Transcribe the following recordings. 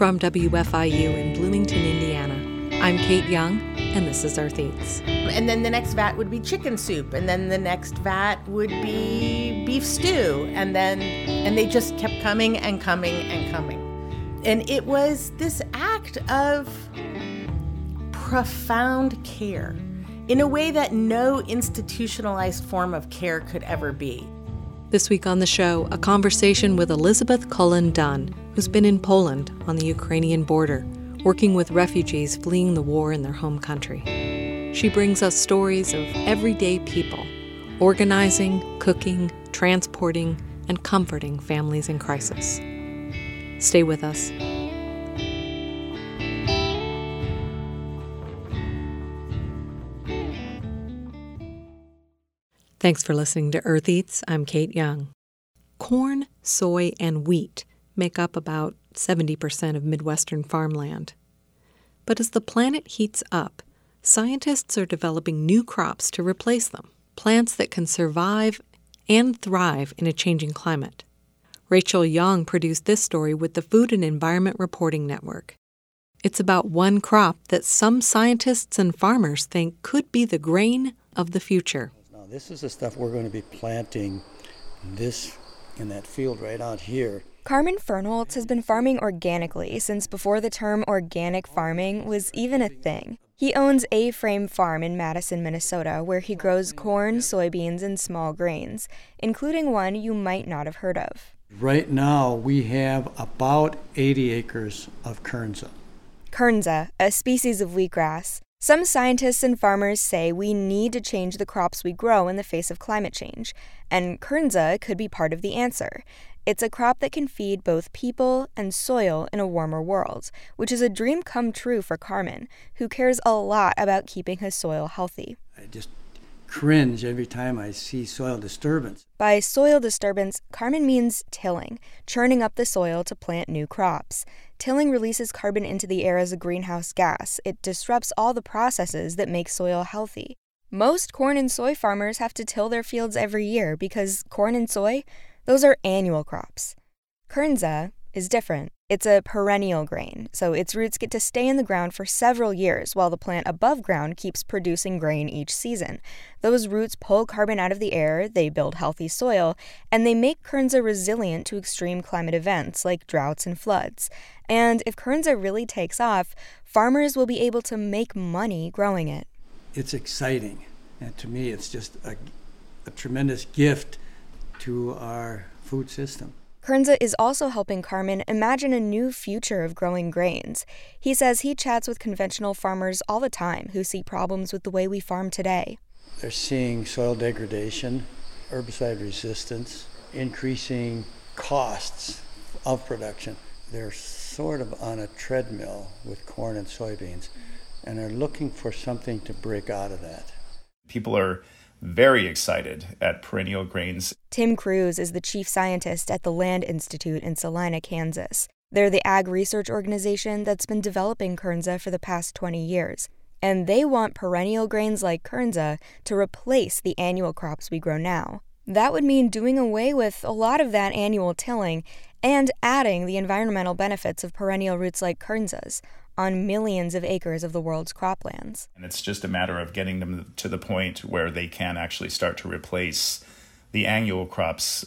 From WFIU in Bloomington, Indiana, I'm Kate Young, and this is Earth Eats. And then the next vat would be chicken soup, and then the next vat would be beef stew, and they just kept coming and coming and coming. And it was this act of profound care in a way that no institutionalized form of care could ever be. This week on the show, a conversation with Elizabeth Cullen Dunn, who's been in Poland on the Ukrainian border, working with refugees fleeing the war in their home country. She brings us stories of everyday people, organizing, cooking, transporting, and comforting families in crisis. Stay with us. Thanks for listening to Earth Eats. I'm Kate Young. Corn, soy, and wheat make up about 70% of Midwestern farmland. But as the planet heats up, scientists are developing new crops to replace them, plants that can survive and thrive in a changing climate. Rachel Young produced this story with the Food and Environment Reporting Network. It's about one crop that some scientists and farmers think could be the grain of the future. This is the stuff we're going to be planting this in that field right out here. Carmen Fernholz has been farming organically since before the term organic farming was even a thing. He owns A-Frame Farm in Madison, Minnesota, where he grows corn, soybeans, and small grains, including one you might not have heard of. Right now, we have about 80 acres of Kernza. Kernza, a species of wheatgrass. Some scientists and farmers say we need to change the crops we grow in the face of climate change, and Kernza could be part of the answer. It's a crop that can feed both people and soil in a warmer world, which is a dream come true for Carmen, who cares a lot about keeping his soil healthy. I just cringe every time I see soil disturbance. By soil disturbance, Carmen means tilling, churning up the soil to plant new crops. Tilling releases carbon into the air as a greenhouse gas. It disrupts all the processes that make soil healthy. Most corn and soy farmers have to till their fields every year because corn and soy, those are annual crops. Kernza is different. It's a perennial grain, so its roots get to stay in the ground for several years while the plant above ground keeps producing grain each season. Those roots pull carbon out of the air, they build healthy soil, and they make Kernza resilient to extreme climate events like droughts and floods. And if Kernza really takes off, farmers will be able to make money growing it. It's exciting, and to me it's just a tremendous gift to our food system. Kernza is also helping Carmen imagine a new future of growing grains. He says he chats with conventional farmers all the time who see problems with the way we farm today. They're seeing soil degradation, herbicide resistance, increasing costs of production. They're sort of on a treadmill with corn and soybeans, and are looking for something to break out of that. People are very excited at perennial grains. Tim Cruz is the chief scientist at the Land Institute in Salina, Kansas. They're the ag research organization that's been developing Kernza for the past 20 years, and they want perennial grains like Kernza to replace the annual crops we grow now. That would mean doing away with a lot of that annual tilling and adding the environmental benefits of perennial roots like Kernza's on millions of acres of the world's croplands. And it's just a matter of getting them to the point where they can actually start to replace the annual crops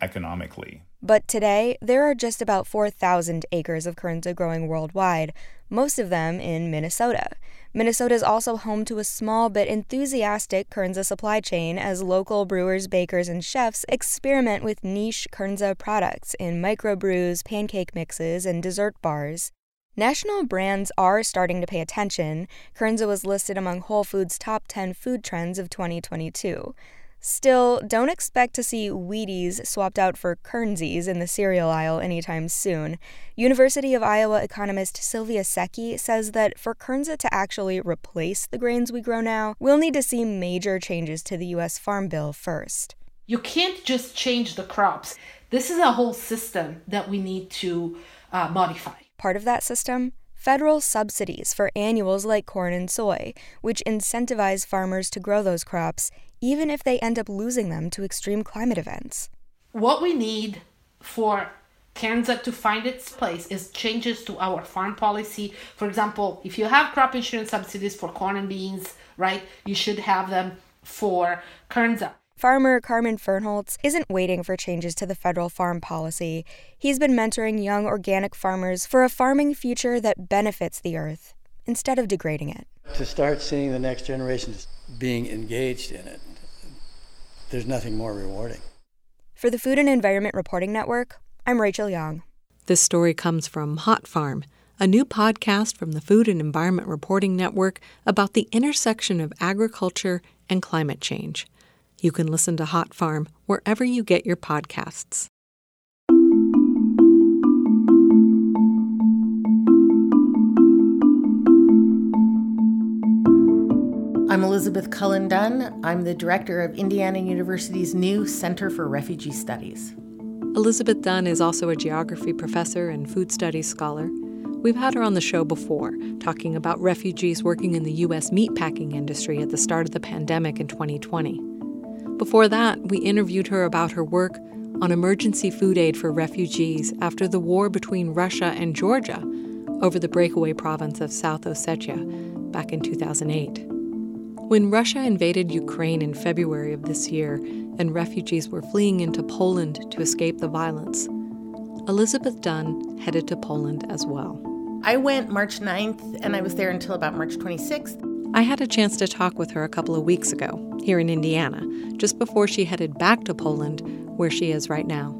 economically. But today, there are just about 4,000 acres of Kernza growing worldwide, most of them in Minnesota. Minnesota is also home to a small but enthusiastic Kernza supply chain as local brewers, bakers, and chefs experiment with niche Kernza products in microbrews, pancake mixes, and dessert bars. National brands are starting to pay attention. Kernza was listed among Whole Foods' top 10 food trends of 2022. Still, don't expect to see Wheaties swapped out for Kernsies in the cereal aisle anytime soon. University of Iowa economist Sylvia Secchi says that for Kernza to actually replace the grains we grow now, we'll need to see major changes to the U.S. Farm Bill first. You can't just change the crops. This is a whole system that we need to modify. Part of that system? Federal subsidies for annuals like corn and soy, which incentivize farmers to grow those crops, even if they end up losing them to extreme climate events. What we need for Kernza to find its place is changes to our farm policy. For example, if you have crop insurance subsidies for corn and beans, right, you should have them for Kernza. Farmer Carmen Fernholz isn't waiting for changes to the federal farm policy. He's been mentoring young organic farmers for a farming future that benefits the earth instead of degrading it. To start seeing the next generation being engaged in it, there's nothing more rewarding. For the Food and Environment Reporting Network, I'm Rachel Young. This story comes from Hot Farm, a new podcast from the Food and Environment Reporting Network about the intersection of agriculture and climate change. You can listen to Hot Farm wherever you get your podcasts. I'm Elizabeth Cullen Dunn. I'm the director of Indiana University's new Center for Refugee Studies. Elizabeth Dunn is also a geography professor and food studies scholar. We've had her on the show before, talking about refugees working in the U.S. meatpacking industry at the start of the pandemic in 2020. Before that, we interviewed her about her work on emergency food aid for refugees after the war between Russia and Georgia over the breakaway province of South Ossetia back in 2008. When Russia invaded Ukraine in February of this year and refugees were fleeing into Poland to escape the violence, Elizabeth Dunn headed to Poland as well. I went March 9th, and I was there until about March 26th. I had a chance to talk with her a couple of weeks ago, here in Indiana, just before she headed back to Poland, where she is right now.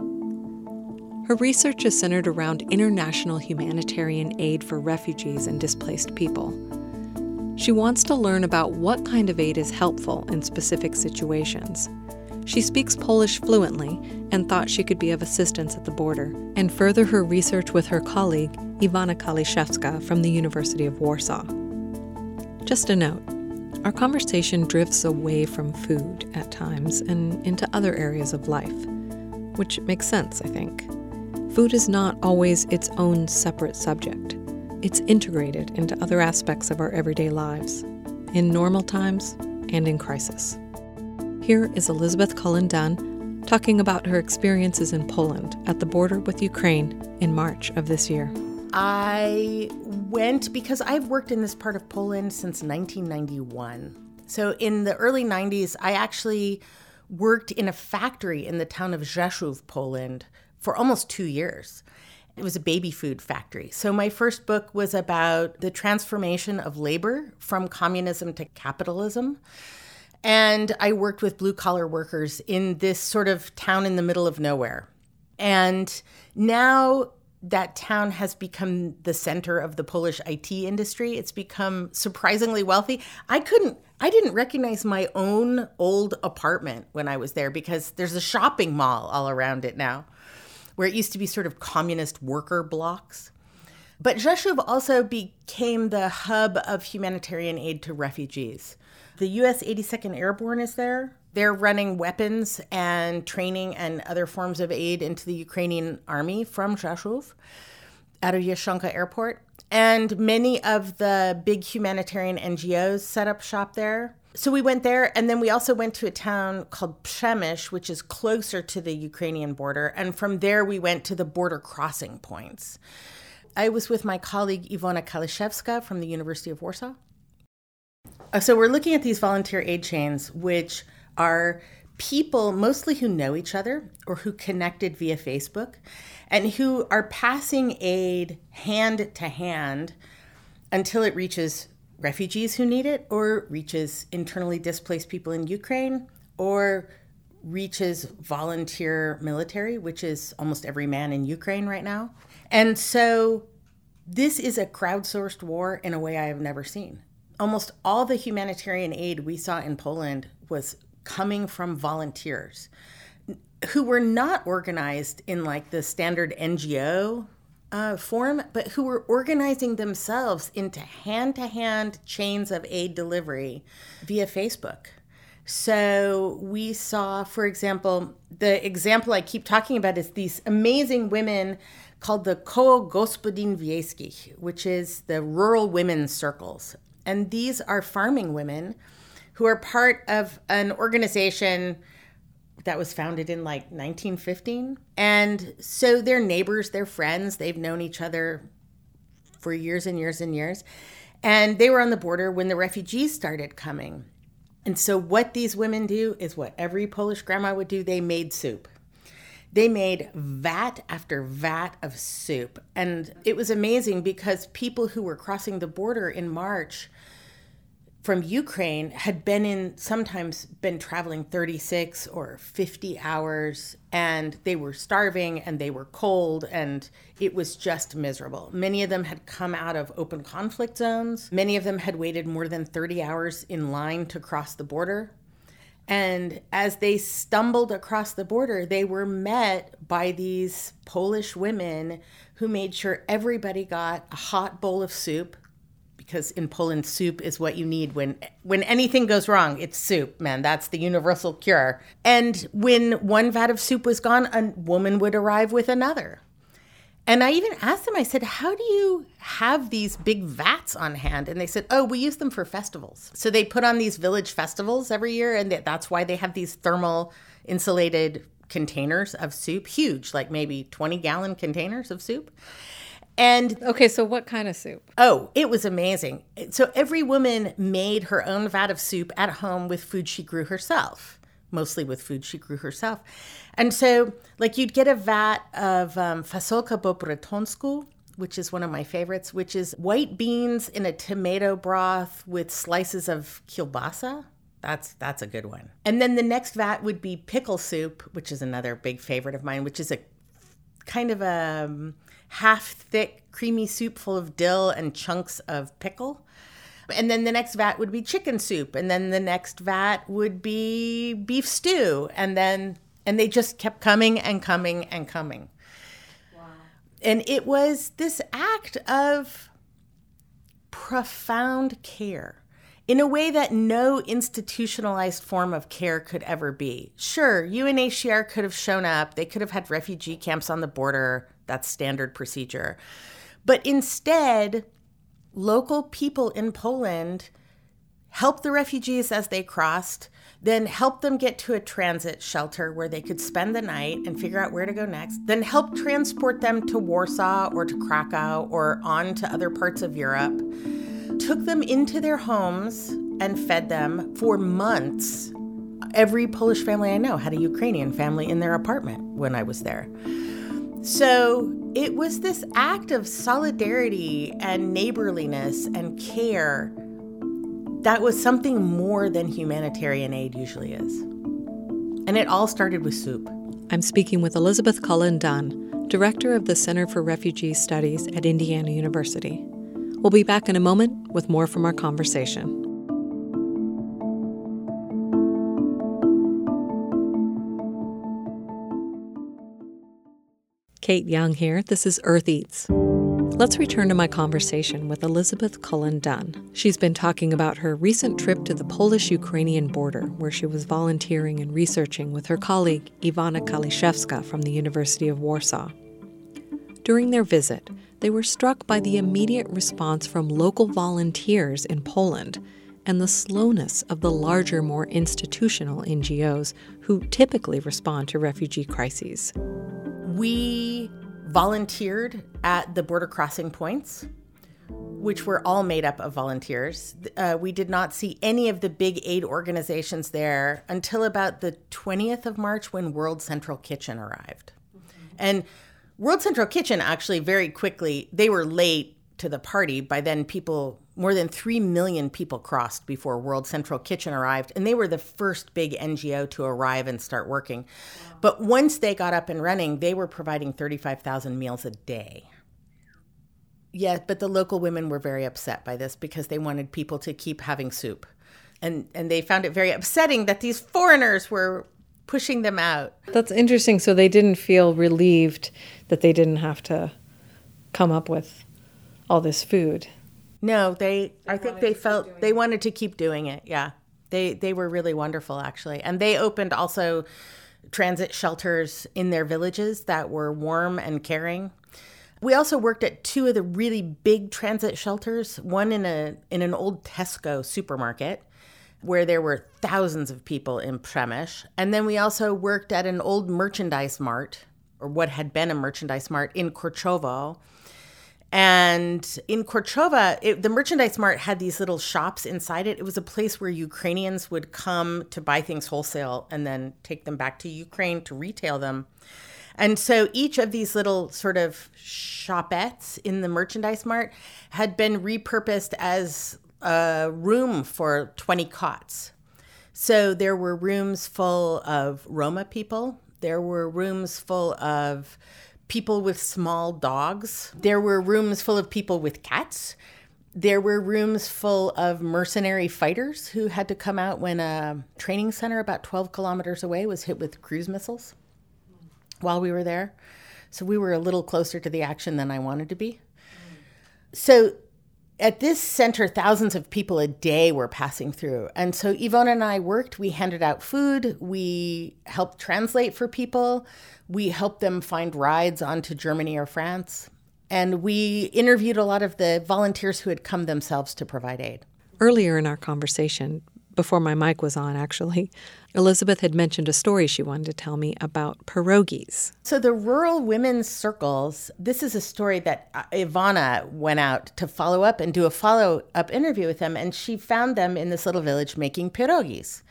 Her research is centered around international humanitarian aid for refugees and displaced people. She wants to learn about what kind of aid is helpful in specific situations. She speaks Polish fluently and thought she could be of assistance at the border, and further her research with her colleague, Iwona Kaliszewska from the University of Warsaw. Just a note, our conversation drifts away from food at times and into other areas of life, which makes sense, I think. Food is not always its own separate subject. It's integrated into other aspects of our everyday lives, in normal times and in crisis. Here is Elizabeth Cullen Dunn talking about her experiences in Poland at the border with Ukraine in March of this year. I went because I've worked in this part of Poland since 1991. So in the early 90s, I actually worked in a factory in the town of Rzeszów, Poland, for almost 2 years. It was a baby food factory. So my first book was about the transformation of labor from communism to capitalism. And I worked with blue-collar workers in this sort of town in the middle of nowhere. And now that town has become the center of the Polish IT industry. It's become surprisingly wealthy. I didn't recognize my own old apartment when I was there because there's a shopping mall all around it now, where it used to be sort of communist worker blocks. But Rzeszów also became the hub of humanitarian aid to refugees. The U.S. 82nd Airborne is there. They're running weapons and training and other forms of aid into the Ukrainian army from Rzeszów out of Jasionka airport. And many of the big humanitarian NGOs set up shop there. So we went there, and then we also went to a town called Przemyśl, which is closer to the Ukrainian border. And from there, we went to the border crossing points. I was with my colleague Iwona Kaliszewska from the University of Warsaw. So we're looking at these volunteer aid chains, which are people mostly who know each other or who connected via Facebook and who are passing aid hand to hand until it reaches refugees who need it or reaches internally displaced people in Ukraine or reaches volunteer military, which is almost every man in Ukraine right now. And so this is a crowdsourced war in a way I have never seen. Almost all the humanitarian aid we saw in Poland was coming from volunteers who were not organized in like the standard NGO form, but who were organizing themselves into hand-to-hand chains of aid delivery via Facebook. So we saw, for example, the example I keep talking about is these amazing women called the Koło Gospodyń Wiejskich, which is the rural women's circles. And these are farming women who are part of an organization that was founded in like 1915. And so they're neighbors, they're friends, they've known each other for years and years and years. And they were on the border when the refugees started coming. And so what these women do is what every Polish grandma would do. They made soup. They made vat after vat of soup. And it was amazing because people who were crossing the border in March from Ukraine had sometimes been traveling 36 or 50 hours, and they were starving and they were cold, and it was just miserable. Many of them had come out of open conflict zones. Many of them had waited more than 30 hours in line to cross the border. And as they stumbled across the border, they were met by these Polish women who made sure everybody got a hot bowl of soup, because in Poland, soup is what you need when anything goes wrong. It's soup, man. That's the universal cure. And when one vat of soup was gone, a woman would arrive with another. And I even asked them, I said, how do you have these big vats on hand? And they said, oh, we use them for festivals. So they put on these village festivals every year, and that's why they have these thermal insulated containers of soup, huge, like maybe 20-gallon containers of soup. And okay, so what kind of soup? Oh, it was amazing. So every woman made her own vat of soup at home with food she grew herself, mostly with food she grew herself. And so, like, you'd get a vat of fasolka po bretonsku, which is one of my favorites, which is white beans in a tomato broth with slices of kielbasa. That's a good one. And then the next vat would be pickle soup, which is another big favorite of mine, which is a kind of a half-thick, creamy soup full of dill and chunks of pickle. And then the next vat would be chicken soup. And then the next vat would be beef stew. And they just kept coming and coming and coming. Wow. And it was this act of profound care in a way that no institutionalized form of care could ever be. Sure, UNHCR could have shown up. They could have had refugee camps on the border. That's standard procedure. But instead, local people in Poland helped the refugees as they crossed, then helped them get to a transit shelter where they could spend the night and figure out where to go next, then helped transport them to Warsaw or to Krakow or on to other parts of Europe, took them into their homes and fed them for months. Every Polish family I know had a Ukrainian family in their apartment when I was there. So it was this act of solidarity and neighborliness and care that was something more than humanitarian aid usually is. And it all started with soup. I'm speaking with Elizabeth Cullen Dunn, director of the Center for Refugee Studies at Indiana University. We'll be back in a moment with more from our conversation. Kate Young here. This is Earth Eats. Let's return to my conversation with Elizabeth Cullen Dunn. She's been talking about her recent trip to the Polish-Ukrainian border, where she was volunteering and researching with her colleague Iwona Kaliszewska from the University of Warsaw. During their visit, they were struck by the immediate response from local volunteers in Poland and the slowness of the larger, more institutional NGOs who typically respond to refugee crises. We volunteered at the border crossing points, which were all made up of volunteers. We did not see any of the big aid organizations there until about the 20th of March when World Central Kitchen arrived. And World Central Kitchen actually very quickly, they were late to the party. By then, more than 3 million people crossed before World Central Kitchen arrived, and they were the first big NGO to arrive and start working. Wow. But once they got up and running, they were providing 35,000 meals a day. Yeah, but the local women were very upset by this because they wanted people to keep having soup. And they found it very upsetting that these foreigners were pushing them out. That's interesting. So they didn't feel relieved that they didn't have to come up with all this food. No, they wanted to keep doing it. Yeah. They were really wonderful, actually. And they opened also transit shelters in their villages that were warm and caring. We also worked at two of the really big transit shelters, one in an old Tesco supermarket where there were thousands of people in Przemyśl. And then we also worked at an old merchandise mart, or what had been a merchandise mart, in Korczowa. And in Korczowa, the merchandise mart had these little shops inside it. It was a place where Ukrainians would come to buy things wholesale and then take them back to Ukraine to retail them. And so each of these little sort of shopettes in the merchandise mart had been repurposed as a room for 20 cots. So there were rooms full of Roma people. There were rooms full of people with small dogs. There were rooms full of people with cats. There were rooms full of mercenary fighters who had to come out when a training center about 12 kilometers away was hit with cruise missiles while we were there. So we were a little closer to the action than I wanted to be. So at this center, thousands of people a day were passing through. And so Iwona and I worked. We handed out food. We helped translate for people. We helped them find rides onto Germany or France. And we interviewed a lot of the volunteers who had come themselves to provide aid. Earlier in our conversation, before my mic was on, actually, Elizabeth had mentioned a story she wanted to tell me about pierogies. So the rural women's circles, this is a story that Iwona went out to follow up and do a follow-up interview with them, and she found them in this little village making pierogies,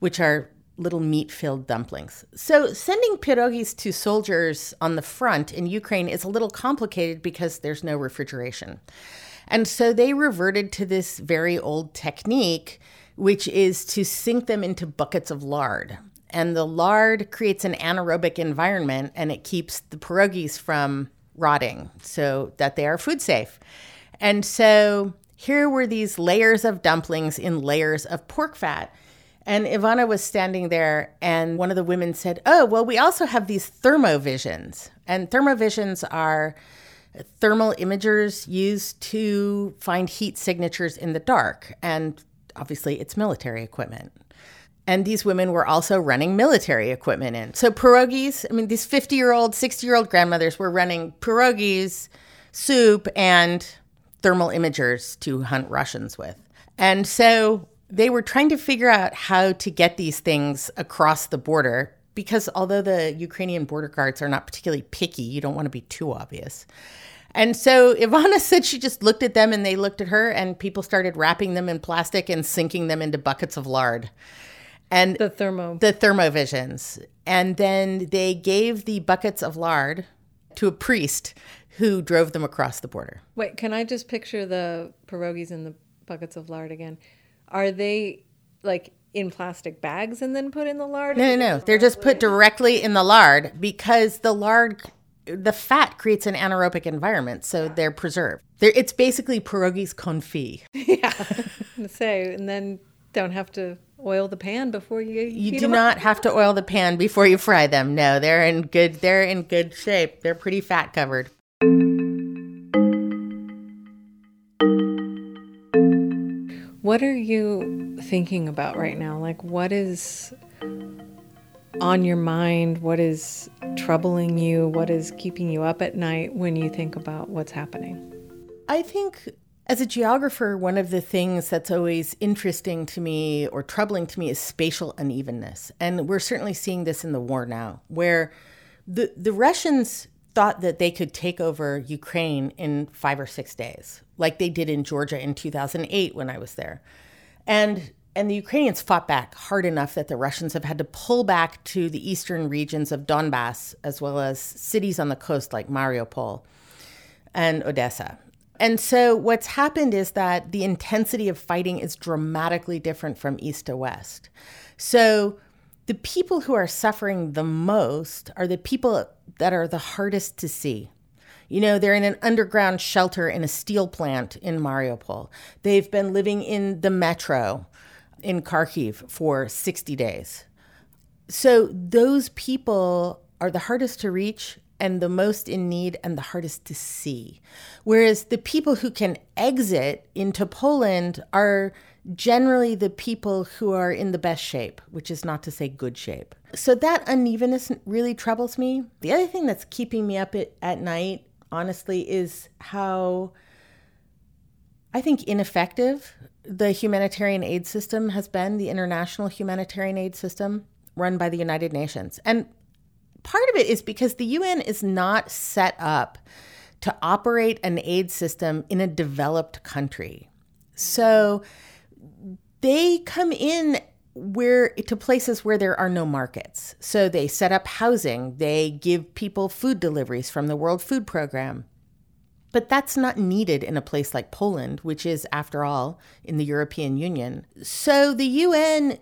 which are little meat-filled dumplings. So sending pierogies to soldiers on the front in Ukraine is a little complicated because there's no refrigeration. And so they reverted to this very old technique, which is to sink them into buckets of lard. And the lard creates an anaerobic environment, and it keeps the pierogies from rotting so that they are food safe. And so here were these layers of dumplings in layers of pork fat. And Iwona was standing there, and one of the women said, "Oh, well, we also have these thermovisions." And thermovisions are thermal imagers used to find heat signatures in the dark. And obviously, it's military equipment. And these women were also running military equipment in. So pierogies, I mean, these 50-year-old, 60-year-old grandmothers were running pierogies, soup, and thermal imagers to hunt Russians with. And so they were trying to figure out how to get these things across the border, because although the Ukrainian border guards are not particularly picky, you don't want to be too obvious. And so Iwona said she just looked at them and they looked at her, and people started wrapping them in plastic and sinking them into buckets of lard. And the thermovisions. And then they gave the buckets of lard to a priest who drove them across the border. Wait, can I just picture the pierogies in the buckets of lard again? Are they like in plastic bags and then put in the lard? No. They're just put directly in the lard, because the lard, the fat creates an anaerobic environment, so they're preserved. It's basically pierogies confit. Yeah, and then don't have to oil the pan before you. You do not have to oil the pan before you fry them. No, they're in good shape. They're pretty fat covered. What are you thinking about right now? Like, what is on your mind? What is troubling you? What is keeping you up at night when you think about what's happening? I think as a geographer, one of the things that's always interesting to me or troubling to me is spatial unevenness. And we're certainly seeing this in the war now, where the Russians thought that they could take over Ukraine in 5 or 6 days, like they did in Georgia in 2008 when I was there. And the Ukrainians fought back hard enough that the Russians have had to pull back to the eastern regions of Donbass, as well as cities on the coast like Mariupol and Odessa. And so what's happened is that the intensity of fighting is dramatically different from east to west. So the people who are suffering the most are the people that are the hardest to see. You know, they're in an underground shelter in a steel plant in Mariupol. They've been living in the metro in Kharkiv for 60 days. So those people are the hardest to reach and the most in need and the hardest to see. Whereas the people who can exit into Poland are generally the people who are in the best shape, which is not to say good shape. So that unevenness really troubles me. The other thing that's keeping me up at night, honestly, is how I think ineffective the humanitarian aid system has been, the international humanitarian aid system run by the United Nations. And part of it is because the UN is not set up to operate an aid system in a developed country. So they come in to places where there are no markets. So they set up housing, they give people food deliveries from the World Food Program. But that's not needed in a place like Poland, which is, after all, in the European Union. So the UN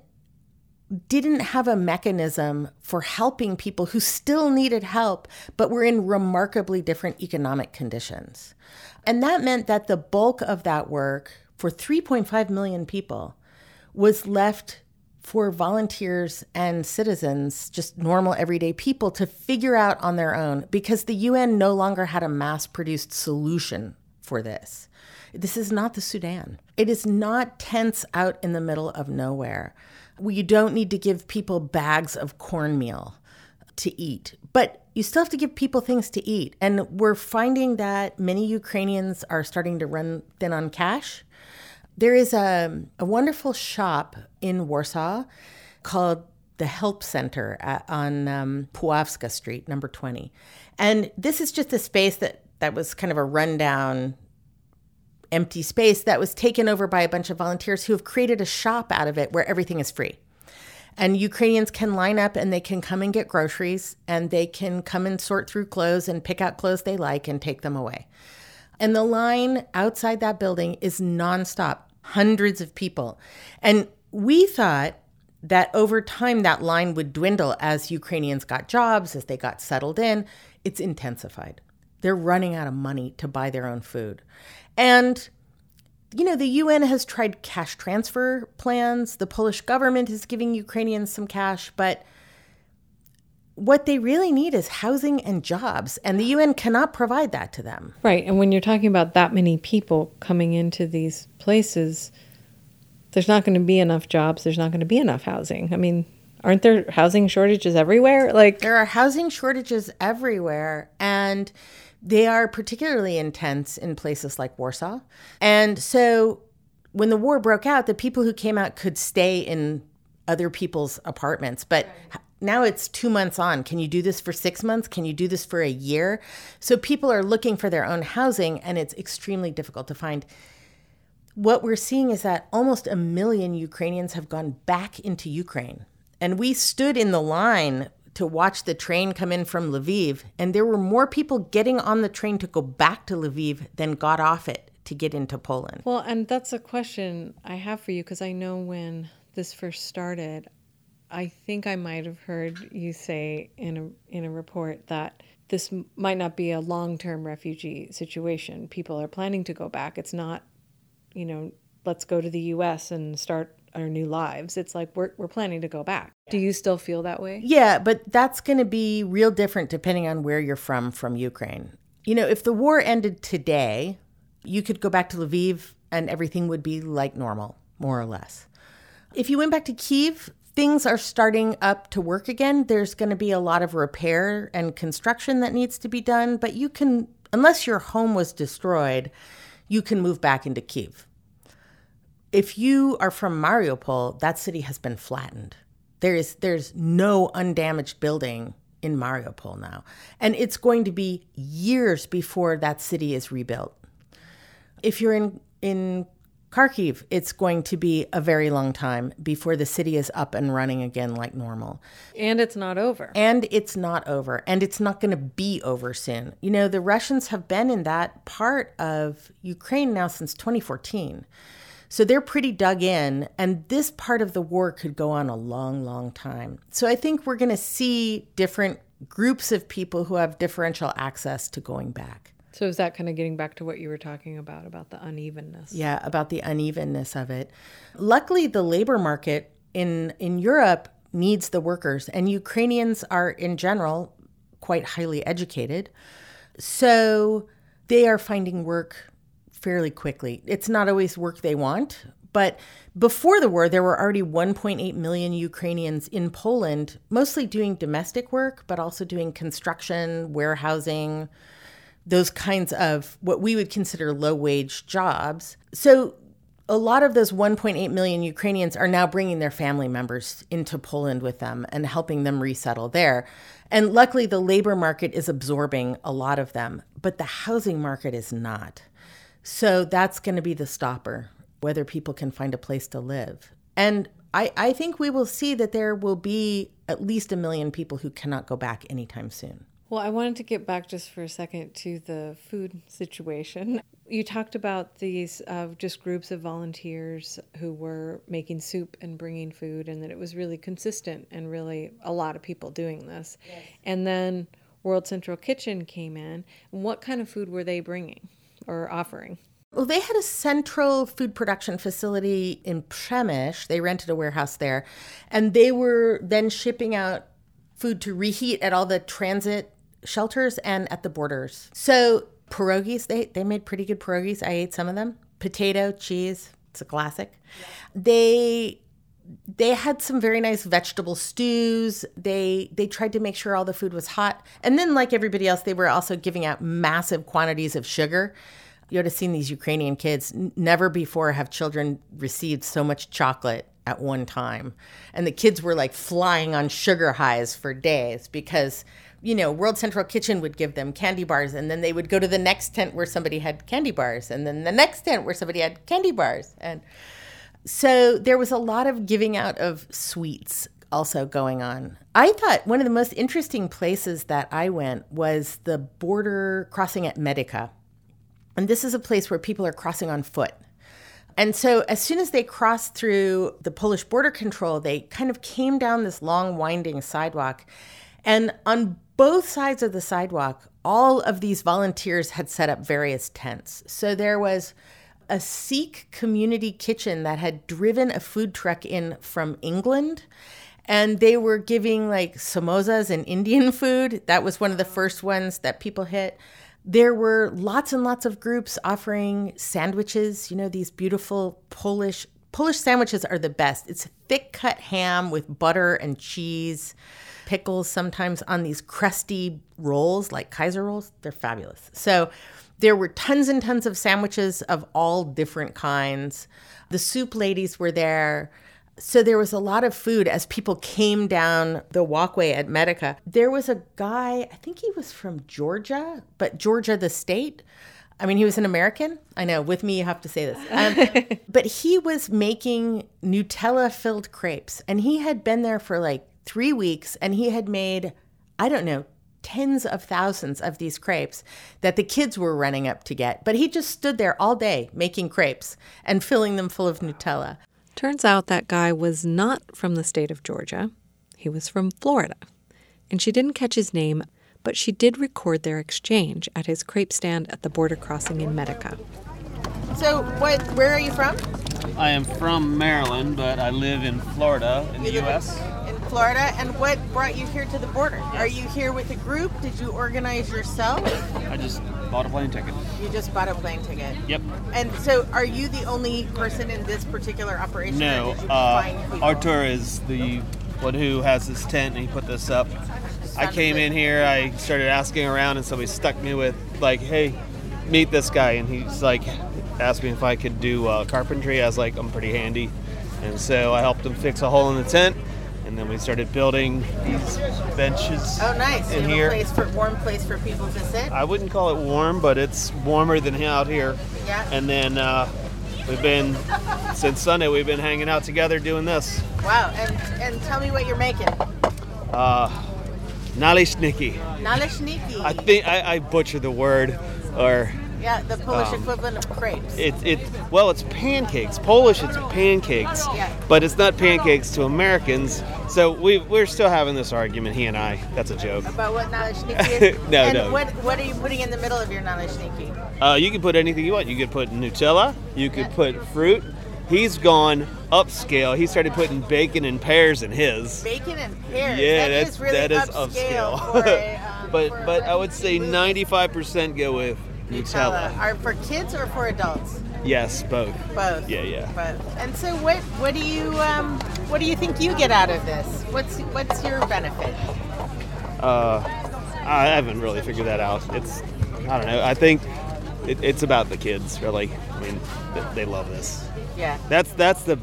didn't have a mechanism for helping people who still needed help, but were in remarkably different economic conditions. And that meant that the bulk of that work for 3.5 million people was left for volunteers and citizens, just normal everyday people, to figure out on their own, because the UN no longer had a mass-produced solution for this. This is not the Sudan. It is not tents out in the middle of nowhere. You don't need to give people bags of cornmeal to eat, but you still have to give people things to eat. And we're finding that many Ukrainians are starting to run thin on cash. There is a wonderful shop in Warsaw called the Help Center on Puławska Street, number 20. And this is just a space that was kind of a rundown, empty space that was taken over by a bunch of volunteers who have created a shop out of it where everything is free. And Ukrainians can line up and they can come and get groceries, and they can come and sort through clothes and pick out clothes they like and take them away. And the line outside that building is nonstop. Hundreds of people. And we thought that over time that line would dwindle as Ukrainians got jobs, as they got settled in. It's intensified. They're running out of money to buy their own food. And, you know, the UN has tried cash transfer plans. The Polish government is giving Ukrainians some cash, but what they really need is housing and jobs, and the UN cannot provide that to them. Right, and when you're talking about that many people coming into these places, there's not going to be enough jobs, there's not going to be enough housing. I mean, aren't there housing shortages everywhere? There are housing shortages everywhere, and they are particularly intense in places like Warsaw. And so when the war broke out, the people who came out could stay in other people's apartments, but now it's 2 months on. Can you do this for 6 months? Can you do this for a year? So people are looking for their own housing, and it's extremely difficult to find. What we're seeing is that almost 1 million Ukrainians have gone back into Ukraine. And we stood in the line to watch the train come in from Lviv, and there were more people getting on the train to go back to Lviv than got off it to get into Poland. Well, and that's a question I have for you, because I know when this first started, I think I might have heard you say in a report that this might not be a long-term refugee situation. People are planning to go back. It's not, let's go to the U.S. and start our new lives. It's like we're planning to go back. Yeah. Do you still feel that way? Yeah, but that's going to be real different depending on where you're from Ukraine. If the war ended today, you could go back to Lviv and everything would be like normal, more or less. If you went back to Kyiv, things are starting up to work again. There's going to be a lot of repair and construction that needs to be done, but you can, unless your home was destroyed, you can move back into Kyiv. If you are from Mariupol, that city has been flattened. There's no undamaged building in Mariupol now, and it's going to be years before that city is rebuilt. If you're in Kharkiv, it's going to be a very long time before the city is up and running again like normal. And it's not over. And it's not going to be over soon. The Russians have been in that part of Ukraine now since 2014. So they're pretty dug in, and this part of the war could go on a long, long time. So I think we're going to see different groups of people who have differential access to going back. So is that kind of getting back to what you were talking about the unevenness? Yeah, about the unevenness of it. Luckily, the labor market in Europe needs the workers, and Ukrainians are, in general, quite highly educated. So they are finding work fairly quickly. It's not always work they want, but before the war, there were already 1.8 million Ukrainians in Poland, mostly doing domestic work, but also doing construction, warehousing, those kinds of what we would consider low-wage jobs. So a lot of those 1.8 million Ukrainians are now bringing their family members into Poland with them and helping them resettle there. And luckily, the labor market is absorbing a lot of them, but the housing market is not. So that's going to be the stopper, whether people can find a place to live. And I think we will see that there will be at least 1 million people who cannot go back anytime soon. Well, I wanted to get back just for a second to the food situation. You talked about these just groups of volunteers who were making soup and bringing food, and that it was really consistent and really a lot of people doing this. Yes. And then World Central Kitchen came in. What kind of food were they bringing or offering? Well, they had a central food production facility in Przemyśl. They rented a warehouse there, and they were then shipping out food to reheat at all the transit shelters and at the borders. So pierogies, they made pretty good pierogies. I ate some of them. Potato, cheese, it's a classic. Yeah. They had some very nice vegetable stews. They tried to make sure all the food was hot. And then, like everybody else, they were also giving out massive quantities of sugar. You would have seen these Ukrainian kids. Never before have children received so much chocolate at one time. And the kids were like flying on sugar highs for days because, you know, World Central Kitchen would give them candy bars, and then they would go to the next tent where somebody had candy bars, and then the next tent where somebody had candy bars. And so there was a lot of giving out of sweets also going on. I thought one of the most interesting places that I went was the border crossing at Medyka. And this is a place where people are crossing on foot. And so as soon as they crossed through the Polish border control, they kind of came down this long winding sidewalk. And on both sides of the sidewalk, all of these volunteers had set up various tents. So there was a Sikh community kitchen that had driven a food truck in from England. And they were giving like samosas and Indian food. That was one of the first ones that people hit. There were lots and lots of groups offering sandwiches, you know, these beautiful Polish sandwiches are the best. It's thick cut ham with butter and cheese, pickles sometimes on these crusty rolls like Kaiser rolls. They're fabulous. So there were tons and tons of sandwiches of all different kinds. The soup ladies were there. So there was a lot of food as people came down the walkway at Medyka. There was a guy, I think he was from Georgia, but Georgia the state. I mean, he was an American. I know, with me you have to say this. But he was making Nutella-filled crepes. And he had been there for like 3 weeks, and he had made, I don't know, tens of thousands of these crepes that the kids were running up to get. But he just stood there all day making crepes and filling them full of Nutella. Turns out that guy was not from the state of Georgia. He was from Florida. And she didn't catch his name, but she did record their exchange at his crepe stand at the border crossing in Medyka. So where are you from? I am from Maryland, but I live in Florida, in the U.S. In Florida, and what brought you here to the border? Yes. Are you here with a group? Did you organize yourself? I just bought a plane ticket. You just bought a plane ticket? Yep. And so are you the only person in this particular operation? No. Artur is the one who has this tent, and he put this up. I came in here, I started asking around, and somebody stuck me with, like, hey, meet this guy. And he's like, asked me if I could do carpentry. I was like, I'm pretty handy. And so I helped him fix a hole in the tent. And then we started building these benches. Oh, nice. In here. Warm place for people to sit? I wouldn't call it warm, but it's warmer than out here. Yeah. And then we've been, since Sunday, we've been hanging out together doing this. Wow. And tell me what you're making. Naleśniki. Naleśniki. I think I butcher the word. Or yeah, the Polish equivalent of crepes. It's pancakes. Polish, it's pancakes, yeah. But it's not pancakes to Americans. So we're still having this argument, he and I. That's a joke. About what naleśniki is? No. What are you putting in the middle of your naleśniki? You can put anything you want. You could put Nutella. You could put fruit. He's gone upscale. He started putting bacon and pears in his. Bacon and pears. Yeah, that's really upscale. For a, but I would say 95% go with Nutella. Are for kids or for adults? Yes, both. Both. Yeah. Both. And so, what do you think you get out of this? What's your benefit? I haven't really figured that out. I don't know. I think it's about the kids, really. I mean, they love this. Yeah. That's the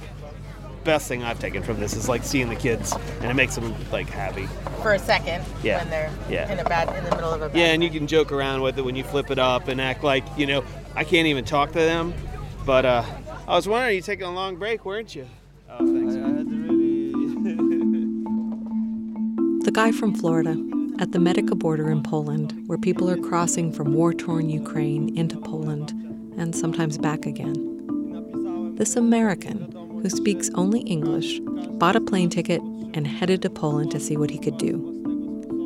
best thing I've taken from this is like seeing the kids, and it makes them like happy for a second when they're in the middle of a bad and you can joke around with it when you flip it up and act like, you know, I can't even talk to them. But I was wondering, you taking a long break, weren't you? Oh, thanks. I had to really. The guy from Florida at the Medyka border in Poland, where people are crossing from war-torn Ukraine into Poland and sometimes back again. This American who speaks only English, bought a plane ticket and headed to Poland to see what he could do.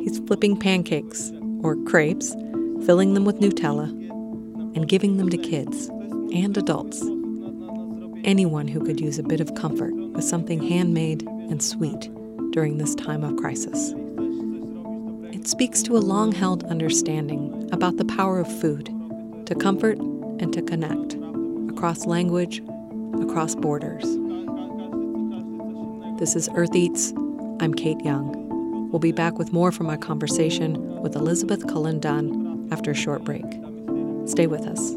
He's flipping pancakes, or crepes, filling them with Nutella, and giving them to kids and adults. Anyone who could use a bit of comfort with something handmade and sweet during this time of crisis. It speaks to a long-held understanding about the power of food to comfort and to connect across language, across borders. This is Earth Eats. I'm Kate Young. We'll be back with more from our conversation with Elizabeth Cullen Dunn after a short break. Stay with us.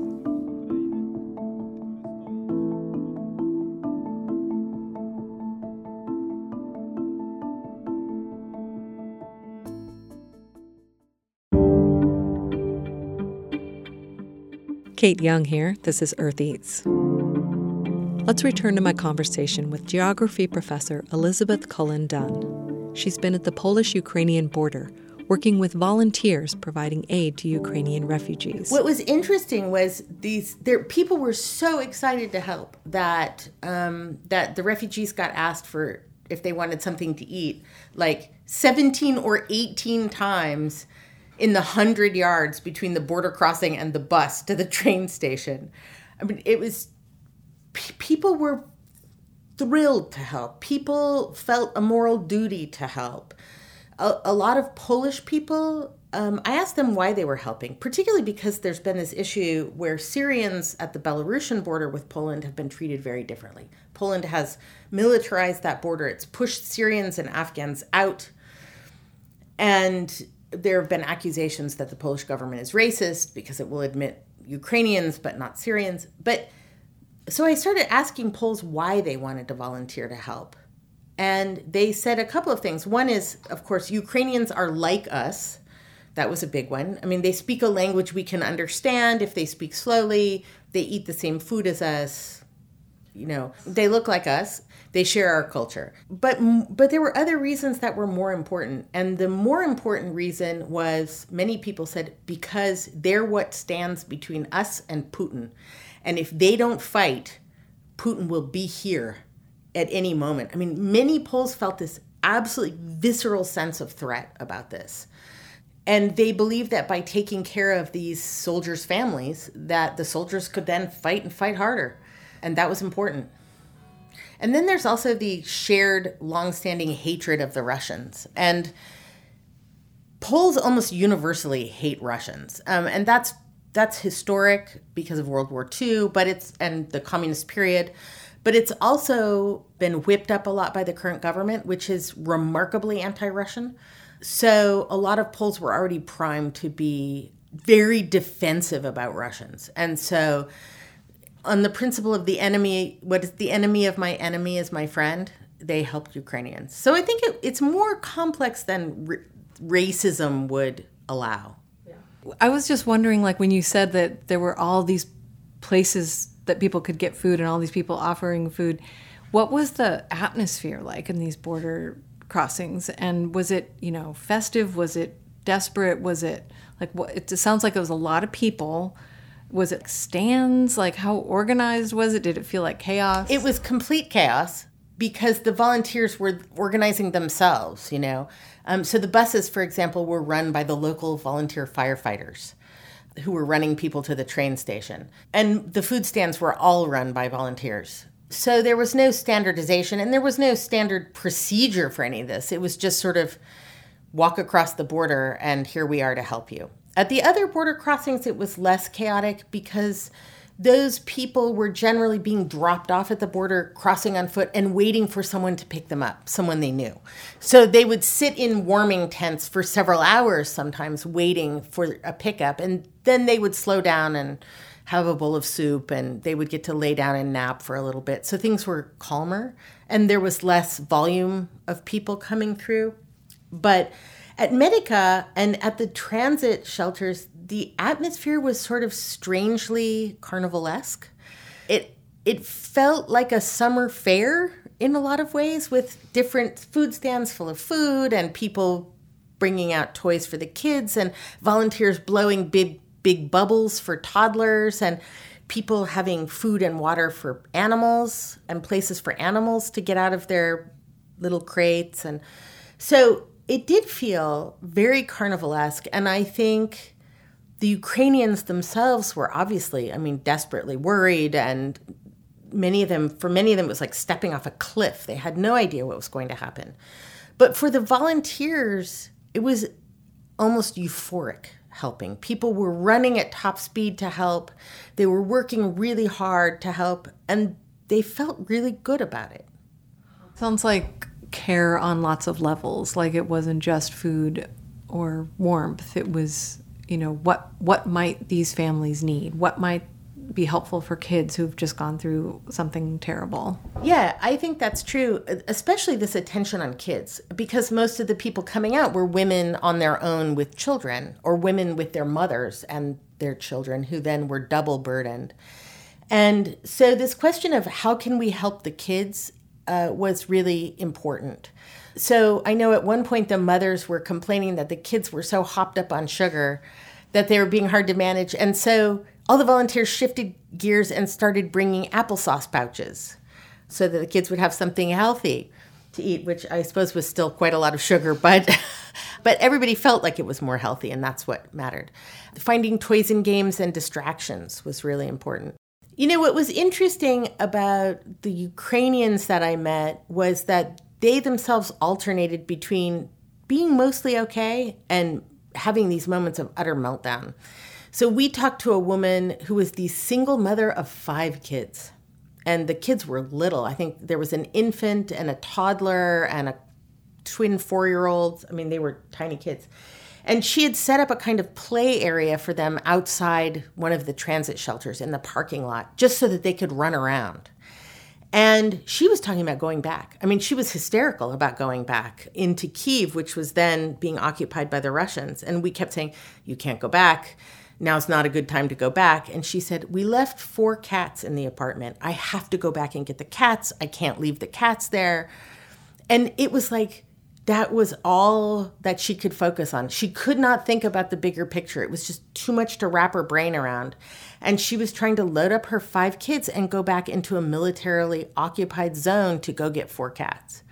Kate Young here. This is Earth Eats. Let's return to my conversation with geography professor Elizabeth Cullen Dunn. She's been at the Polish-Ukrainian border, working with volunteers providing aid to Ukrainian refugees. What was interesting was people were so excited to help that that the refugees got asked for if they wanted something to eat, like 17 or 18 times in the 100 yards between the border crossing and the bus to the train station. I mean, it was. People were thrilled to help. People felt a moral duty to help. A lot of Polish people, I asked them why they were helping, particularly because there's been this issue where Syrians at the Belarusian border with Poland have been treated very differently. Poland has militarized that border. It's pushed Syrians and Afghans out. And there have been accusations that the Polish government is racist because it will admit Ukrainians but not Syrians. So I started asking Poles why they wanted to volunteer to help. And they said a couple of things. One is, of course, Ukrainians are like us. That was a big one. I mean, they speak a language we can understand. If they speak slowly, they eat the same food as us. You know, they look like us. They share our culture. But there were other reasons that were more important. And the more important reason was, many people said, because they're what stands between us and Putin. And if they don't fight, Putin will be here at any moment. I mean, many Poles felt this absolutely visceral sense of threat about this. And they believed that by taking care of these soldiers' families, that the soldiers could then fight and fight harder. And that was important. And then there's also the shared, longstanding hatred of the Russians. And Poles almost universally hate Russians. And that's historic because of World War II, and the communist period, but it's also been whipped up a lot by the current government, which is remarkably anti-Russian. So a lot of Poles were already primed to be very defensive about Russians. And so on the principle of the enemy, what is the enemy of my enemy is my friend, they helped Ukrainians. So I think it's more complex than racism would allow. I was just wondering, like, when you said that there were all these places that people could get food and all these people offering food, what was the atmosphere like in these border crossings? And was it, you know, festive? Was it desperate? Was it, like, what? It sounds like it was a lot of people. Was it stands? Like, how organized was it? Did it feel like chaos? It was complete chaos because the volunteers were organizing themselves, you know. So the buses, for example, were run by the local volunteer firefighters who were running people to the train station. And the food stands were all run by volunteers. So there was no standardization and there was no standard procedure for any of this. It was just sort of walk across the border and here we are to help you. At the other border crossings, it was less chaotic because those people were generally being dropped off at the border, crossing on foot, and waiting for someone to pick them up, someone they knew. So they would sit in warming tents for several hours sometimes waiting for a pickup, and then they would slow down and have a bowl of soup, and they would get to lay down and nap for a little bit. So things were calmer, and there was less volume of people coming through. But at Medyka and at the transit shelters, the atmosphere was sort of strangely carnivalesque. It felt like a summer fair in a lot of ways, with different food stands full of food and people bringing out toys for the kids and volunteers blowing big bubbles for toddlers and people having food and water for animals and places for animals to get out of their little crates. And so it did feel very carnivalesque. And I think the Ukrainians themselves were obviously, desperately worried, and for many of them, it was like stepping off a cliff. They had no idea what was going to happen. But for the volunteers, it was almost euphoric helping. People were running at top speed to help. They were working really hard to help, and they felt really good about it. Sounds like care on lots of levels. Like it wasn't just food or warmth. It was, what might these families need? What might be helpful for kids who've just gone through something terrible. Yeah, I think that's true, especially this attention on kids, because most of the people coming out were women on their own with children, or women with their mothers and their children, who then were double burdened. And so this question of how can we help the kids was really important. So I know at one point the mothers were complaining that the kids were so hopped up on sugar that they were being hard to manage. And so all the volunteers shifted gears and started bringing applesauce pouches so that the kids would have something healthy to eat, which I suppose was still quite a lot of sugar, but everybody felt like it was more healthy, and that's what mattered. Finding toys and games and distractions was really important. What was interesting about the Ukrainians that I met was that they themselves alternated between being mostly okay and having these moments of utter meltdown. So we talked to a woman who was the single mother of 5 kids, and the kids were little. I think there was an infant and a toddler and a twin 4-year-olds. They were tiny kids. And she had set up a kind of play area for them outside one of the transit shelters in the parking lot, just so that they could run around. And she was talking about going back. She was hysterical about going back into Kyiv, which was then being occupied by the Russians. And we kept saying, you can't go back. Now's not a good time to go back. And she said, we left 4 cats in the apartment. I have to go back and get the cats. I can't leave the cats there. And it was like, that was all that she could focus on. She could not think about the bigger picture. It was just too much to wrap her brain around. And she was trying to load up her 5 kids and go back into a militarily occupied zone to go get 4 cats.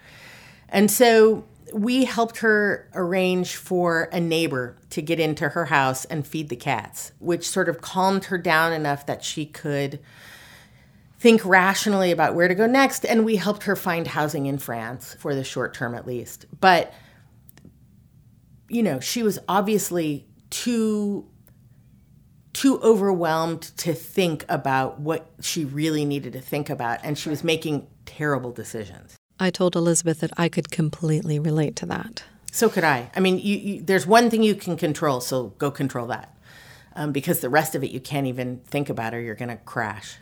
And so we helped her arrange for a neighbor to get into her house and feed the cats, which sort of calmed her down enough that she could think rationally about where to go next. And we helped her find housing in France for the short term, at least. But, she was obviously too overwhelmed to think about what she really needed to think about. And she was making terrible decisions. I told Elizabeth that I could completely relate to that. So could I. There's one thing you can control, so go control that. Because the rest of it you can't even think about, or you're going to crash.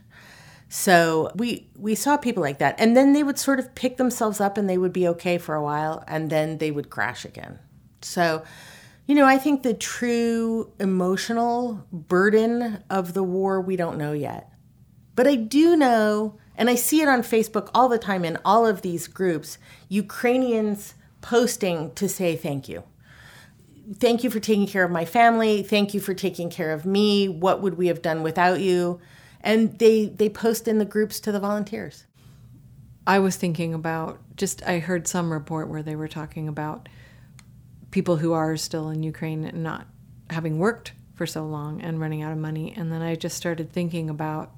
So we saw people like that. And then they would sort of pick themselves up and they would be okay for a while, and then they would crash again. So, I think the true emotional burden of the war, we don't know yet. But I do know, and I see it on Facebook all the time in all of these groups, Ukrainians posting to say thank you. Thank you for taking care of my family. Thank you for taking care of me. What would we have done without you? And they post in the groups to the volunteers. I was thinking about, I heard some report where they were talking about people who are still in Ukraine and not having worked for so long and running out of money. And then I just started thinking about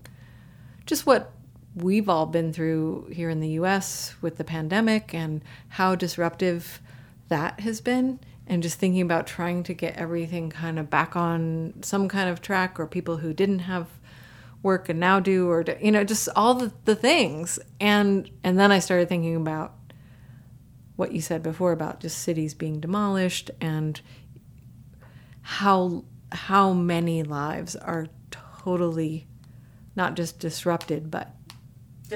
just what we've all been through here in the U.S. with the pandemic and how disruptive that has been, and just thinking about trying to get everything kind of back on some kind of track, or people who didn't have work and now do, or just all the things. And then I started thinking about what you said before about just cities being demolished and how many lives are totally, not just disrupted, but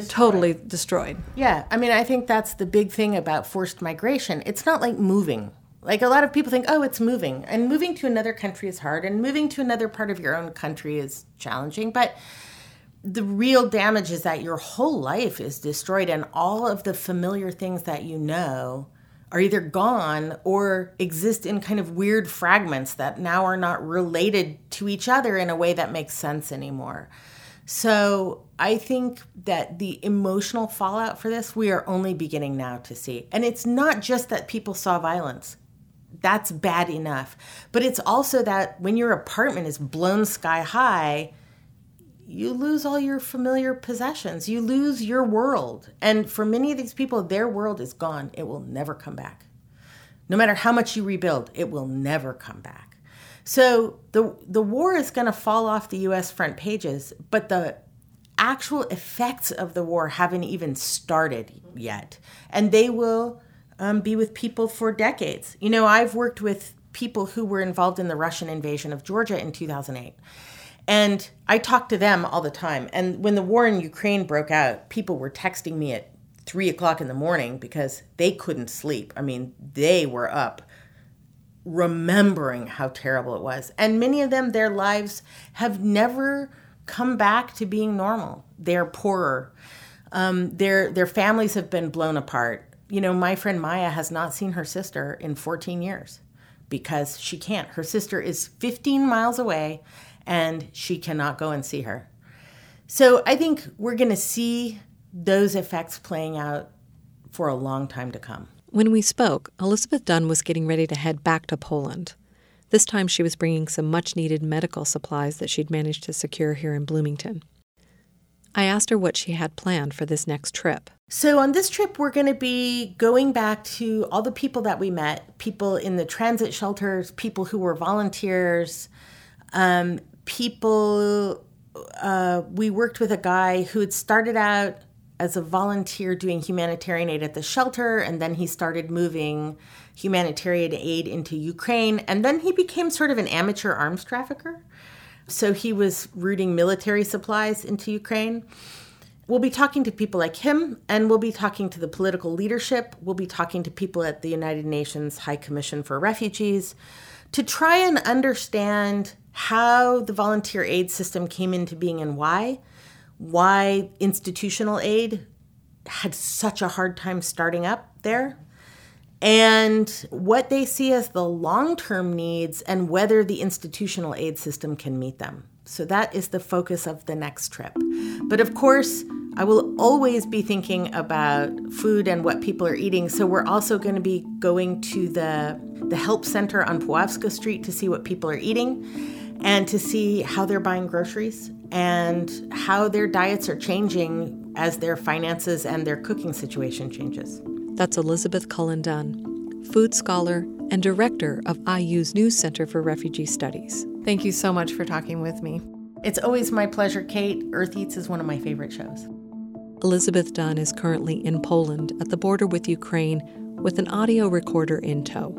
totally destroyed. Yeah, I mean, I think that's the big thing about forced migration. It's not like moving. Like, a lot of people think, oh, it's moving. And moving to another country is hard, and moving to another part of your own country is challenging. But the real damage is that your whole life is destroyed, and all of the familiar things that you know are either gone or exist in kind of weird fragments that now are not related to each other in a way that makes sense anymore. So I think that the emotional fallout for this, we are only beginning now to see. And it's not just that people saw violence. That's bad enough. But it's also that when your apartment is blown sky high, you lose all your familiar possessions. You lose your world. And for many of these people, their world is gone. It will never come back. No matter how much you rebuild, it will never come back. So the war is going to fall off the U.S. front pages, but the actual effects of the war haven't even started yet. And they will be with people for decades. You know, I've worked with people who were involved in the Russian invasion of Georgia in 2008. And I talk to them all the time. And when the war in Ukraine broke out, people were texting me at 3 o'clock in the morning because they couldn't sleep. I mean, they were up remembering how terrible it was. And many of them, their lives have never come back to being normal. They're poorer. Their families have been blown apart. You know, my friend Maya has not seen her sister in 14 years because she can't. Her sister is 15 miles away, and she cannot go and see her. So I think we're going to see those effects playing out for a long time to come. When we spoke, Elizabeth Dunn was getting ready to head back to Poland. This time she was bringing some much-needed medical supplies that she'd managed to secure here in Bloomington. I asked her what she had planned for this next trip. So on this trip, we're going to be going back to all the people that we met, people in the transit shelters, people who were volunteers. We worked with a guy who had started out as a volunteer doing humanitarian aid at the shelter, and then he started moving humanitarian aid into Ukraine, and then he became sort of an amateur arms trafficker. So he was routing military supplies into Ukraine. We'll be talking to people like him, and we'll be talking to the political leadership. We'll be talking to people at the United Nations High Commission for Refugees to try and understand how the volunteer aid system came into being and why institutional aid had such a hard time starting up there, and what they see as the long-term needs and whether the institutional aid system can meet them. So that is the focus of the next trip. But of course, I will always be thinking about food and what people are eating. So we're also going to be going to the Help Center on Puławska Street to see what people are eating, and to see how they're buying groceries and how their diets are changing as their finances and their cooking situation changes. That's Elizabeth Cullen Dunn, food scholar and director of IU's New Center for Refugee Studies. Thank you so much for talking with me. It's always my pleasure, Kate. Earth Eats is one of my favorite shows. Elizabeth Dunn is currently in Poland at the border with Ukraine with an audio recorder in tow.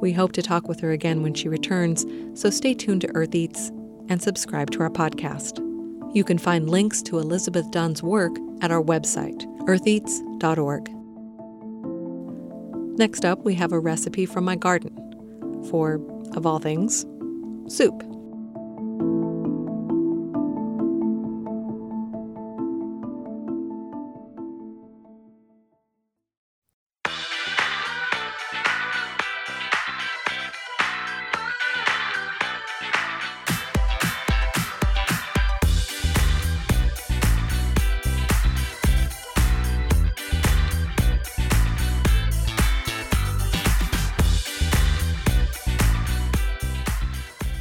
We hope to talk with her again when she returns, so stay tuned to Earth Eats and subscribe to our podcast. You can find links to Elizabeth Dunn's work at our website, eartheats.org. Next up, we have a recipe from my garden for, of all things, soup.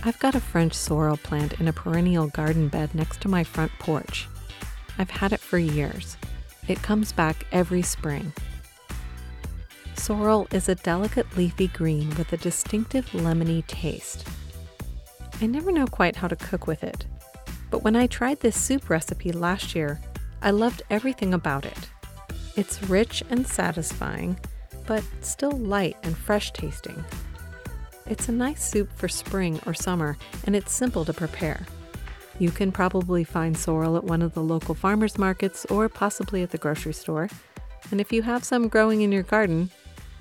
I've got a French sorrel plant in a perennial garden bed next to my front porch. I've had it for years. It comes back every spring. Sorrel is a delicate leafy green with a distinctive lemony taste. I never know quite how to cook with it, but when I tried this soup recipe last year, I loved everything about it. It's rich and satisfying, but still light and fresh tasting. It's a nice soup for spring or summer, and it's simple to prepare. You can probably find sorrel at one of the local farmers markets or possibly at the grocery store. And if you have some growing in your garden,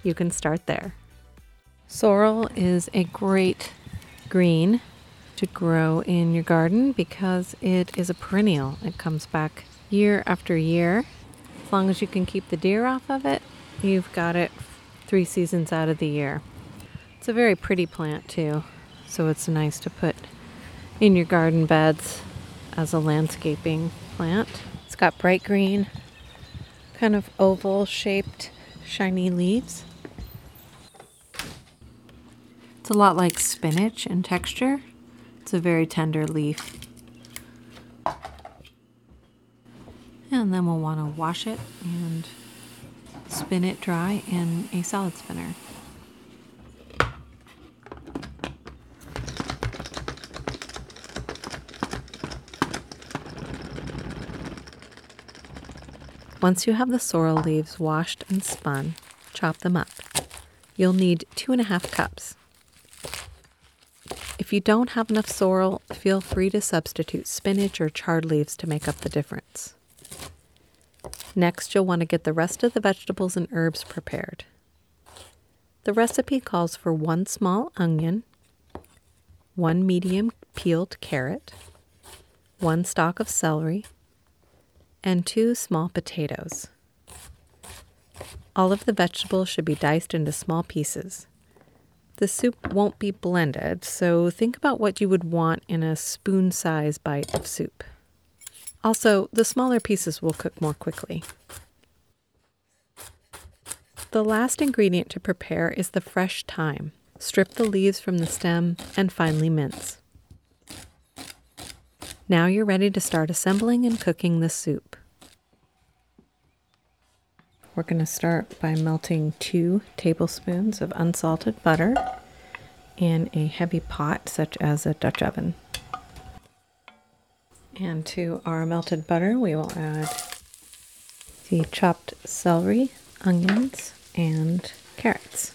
you can start there. Sorrel is a great green to grow in your garden because it is a perennial. It comes back year after year. As long as you can keep the deer off of it, you've got it 3 seasons out of the year. It's a very pretty plant too, so it's nice to put in your garden beds as a landscaping plant. It's got bright green, kind of oval-shaped, shiny leaves. It's a lot like spinach in texture. It's a very tender leaf. And then we'll want to wash it and spin it dry in a salad spinner. Once you have the sorrel leaves washed and spun, chop them up. You'll need 2.5 cups. If you don't have enough sorrel, feel free to substitute spinach or charred leaves to make up the difference. Next, you'll want to get the rest of the vegetables and herbs prepared. The recipe calls for 1 small onion, 1 medium peeled carrot, 1 stalk of celery, and 2 small potatoes. All of the vegetables should be diced into small pieces. The soup won't be blended, so think about what you would want in a spoon-sized bite of soup. Also, the smaller pieces will cook more quickly. The last ingredient to prepare is the fresh thyme. Strip the leaves from the stem and finely mince. Now you're ready to start assembling and cooking the soup. We're going to start by melting 2 tablespoons of unsalted butter in a heavy pot, such as a Dutch oven. And to our melted butter, we will add the chopped celery, onions, and carrots.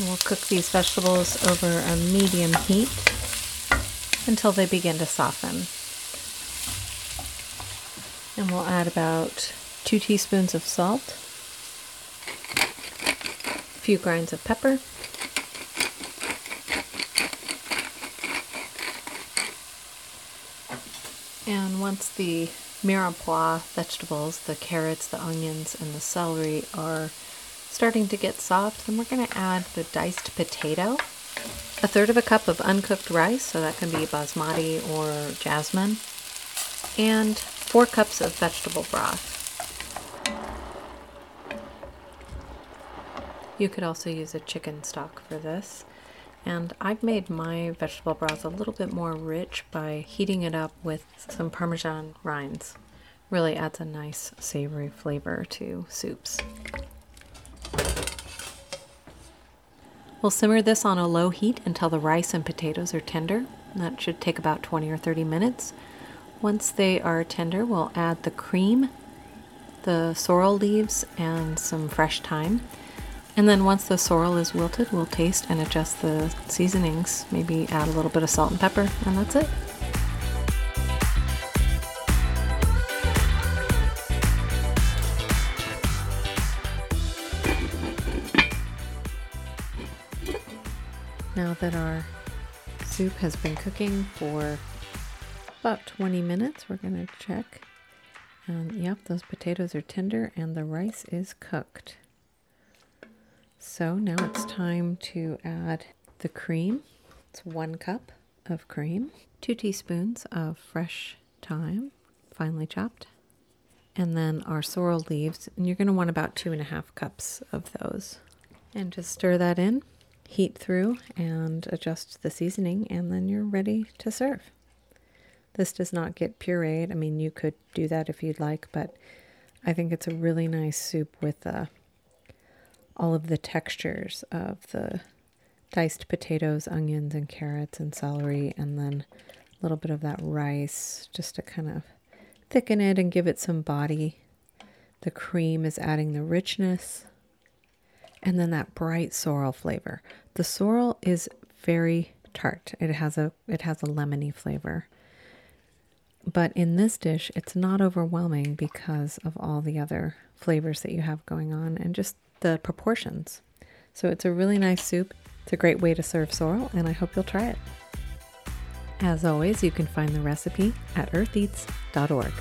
We'll cook these vegetables over a medium heat until they begin to soften. And we'll add about 2 teaspoons of salt, a few grinds of pepper, and once the mirepoix vegetables, the carrots, the onions, and the celery are starting to get soft, then we're going to add the diced potato, 1/3 cup of uncooked rice, so that can be basmati or jasmine, and 4 cups of vegetable broth. You could also use a chicken stock for this. And I've made my vegetable broth a little bit more rich by heating it up with some Parmesan rinds. Really adds a nice savory flavor to soups. We'll simmer this on a low heat until the rice and potatoes are tender. That should take about 20 or 30 minutes. Once they are tender, we'll add the cream, the sorrel leaves, and some fresh thyme. And then once the sorrel is wilted, we'll taste and adjust the seasonings. Maybe add a little bit of salt and pepper, and that's it. Now that our soup has been cooking for about 20 minutes, we're going to check. Yep, those potatoes are tender and the rice is cooked. So now it's time to add the cream. It's 1 cup of cream, 2 teaspoons of fresh thyme, finely chopped, and then our sorrel leaves. And you're going to want about 2.5 cups of those. And just stir that in. Heat through and adjust the seasoning, and then you're ready to serve. This does not get pureed. I mean, you could do that if you'd like, but I think it's a really nice soup with all of the textures of the diced potatoes, onions, and carrots, and celery, and then a little bit of that rice just to kind of thicken it and give it some body. The cream is adding the richness. And then that bright sorrel flavor. The sorrel is very tart. It has a lemony flavor. But in this dish, it's not overwhelming because of all the other flavors that you have going on and just the proportions. So it's a really nice soup. It's a great way to serve sorrel, and I hope you'll try it. As always, you can find the recipe at eartheats.org.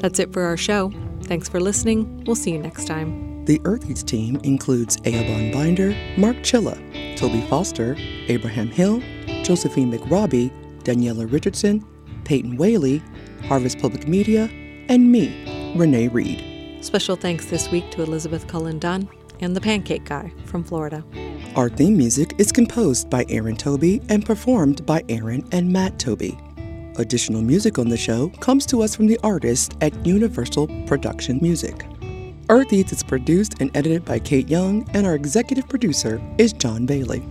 That's it for our show. Thanks for listening. We'll see you next time. The Earth Eats team includes Aobon Binder, Mark Chilla, Toby Foster, Abraham Hill, Josephine McRobbie, Daniela Richardson, Peyton Whaley, Harvest Public Media, and me, Renee Reed. Special thanks this week to Elizabeth Cullen Dunn and the Pancake Guy from Florida. Our theme music is composed by Aaron Toby and performed by Aaron and Matt Toby. Additional music on the show comes to us from the artist at Universal Production Music. Earth Eats is produced and edited by Kate Young, and our executive producer is John Bailey.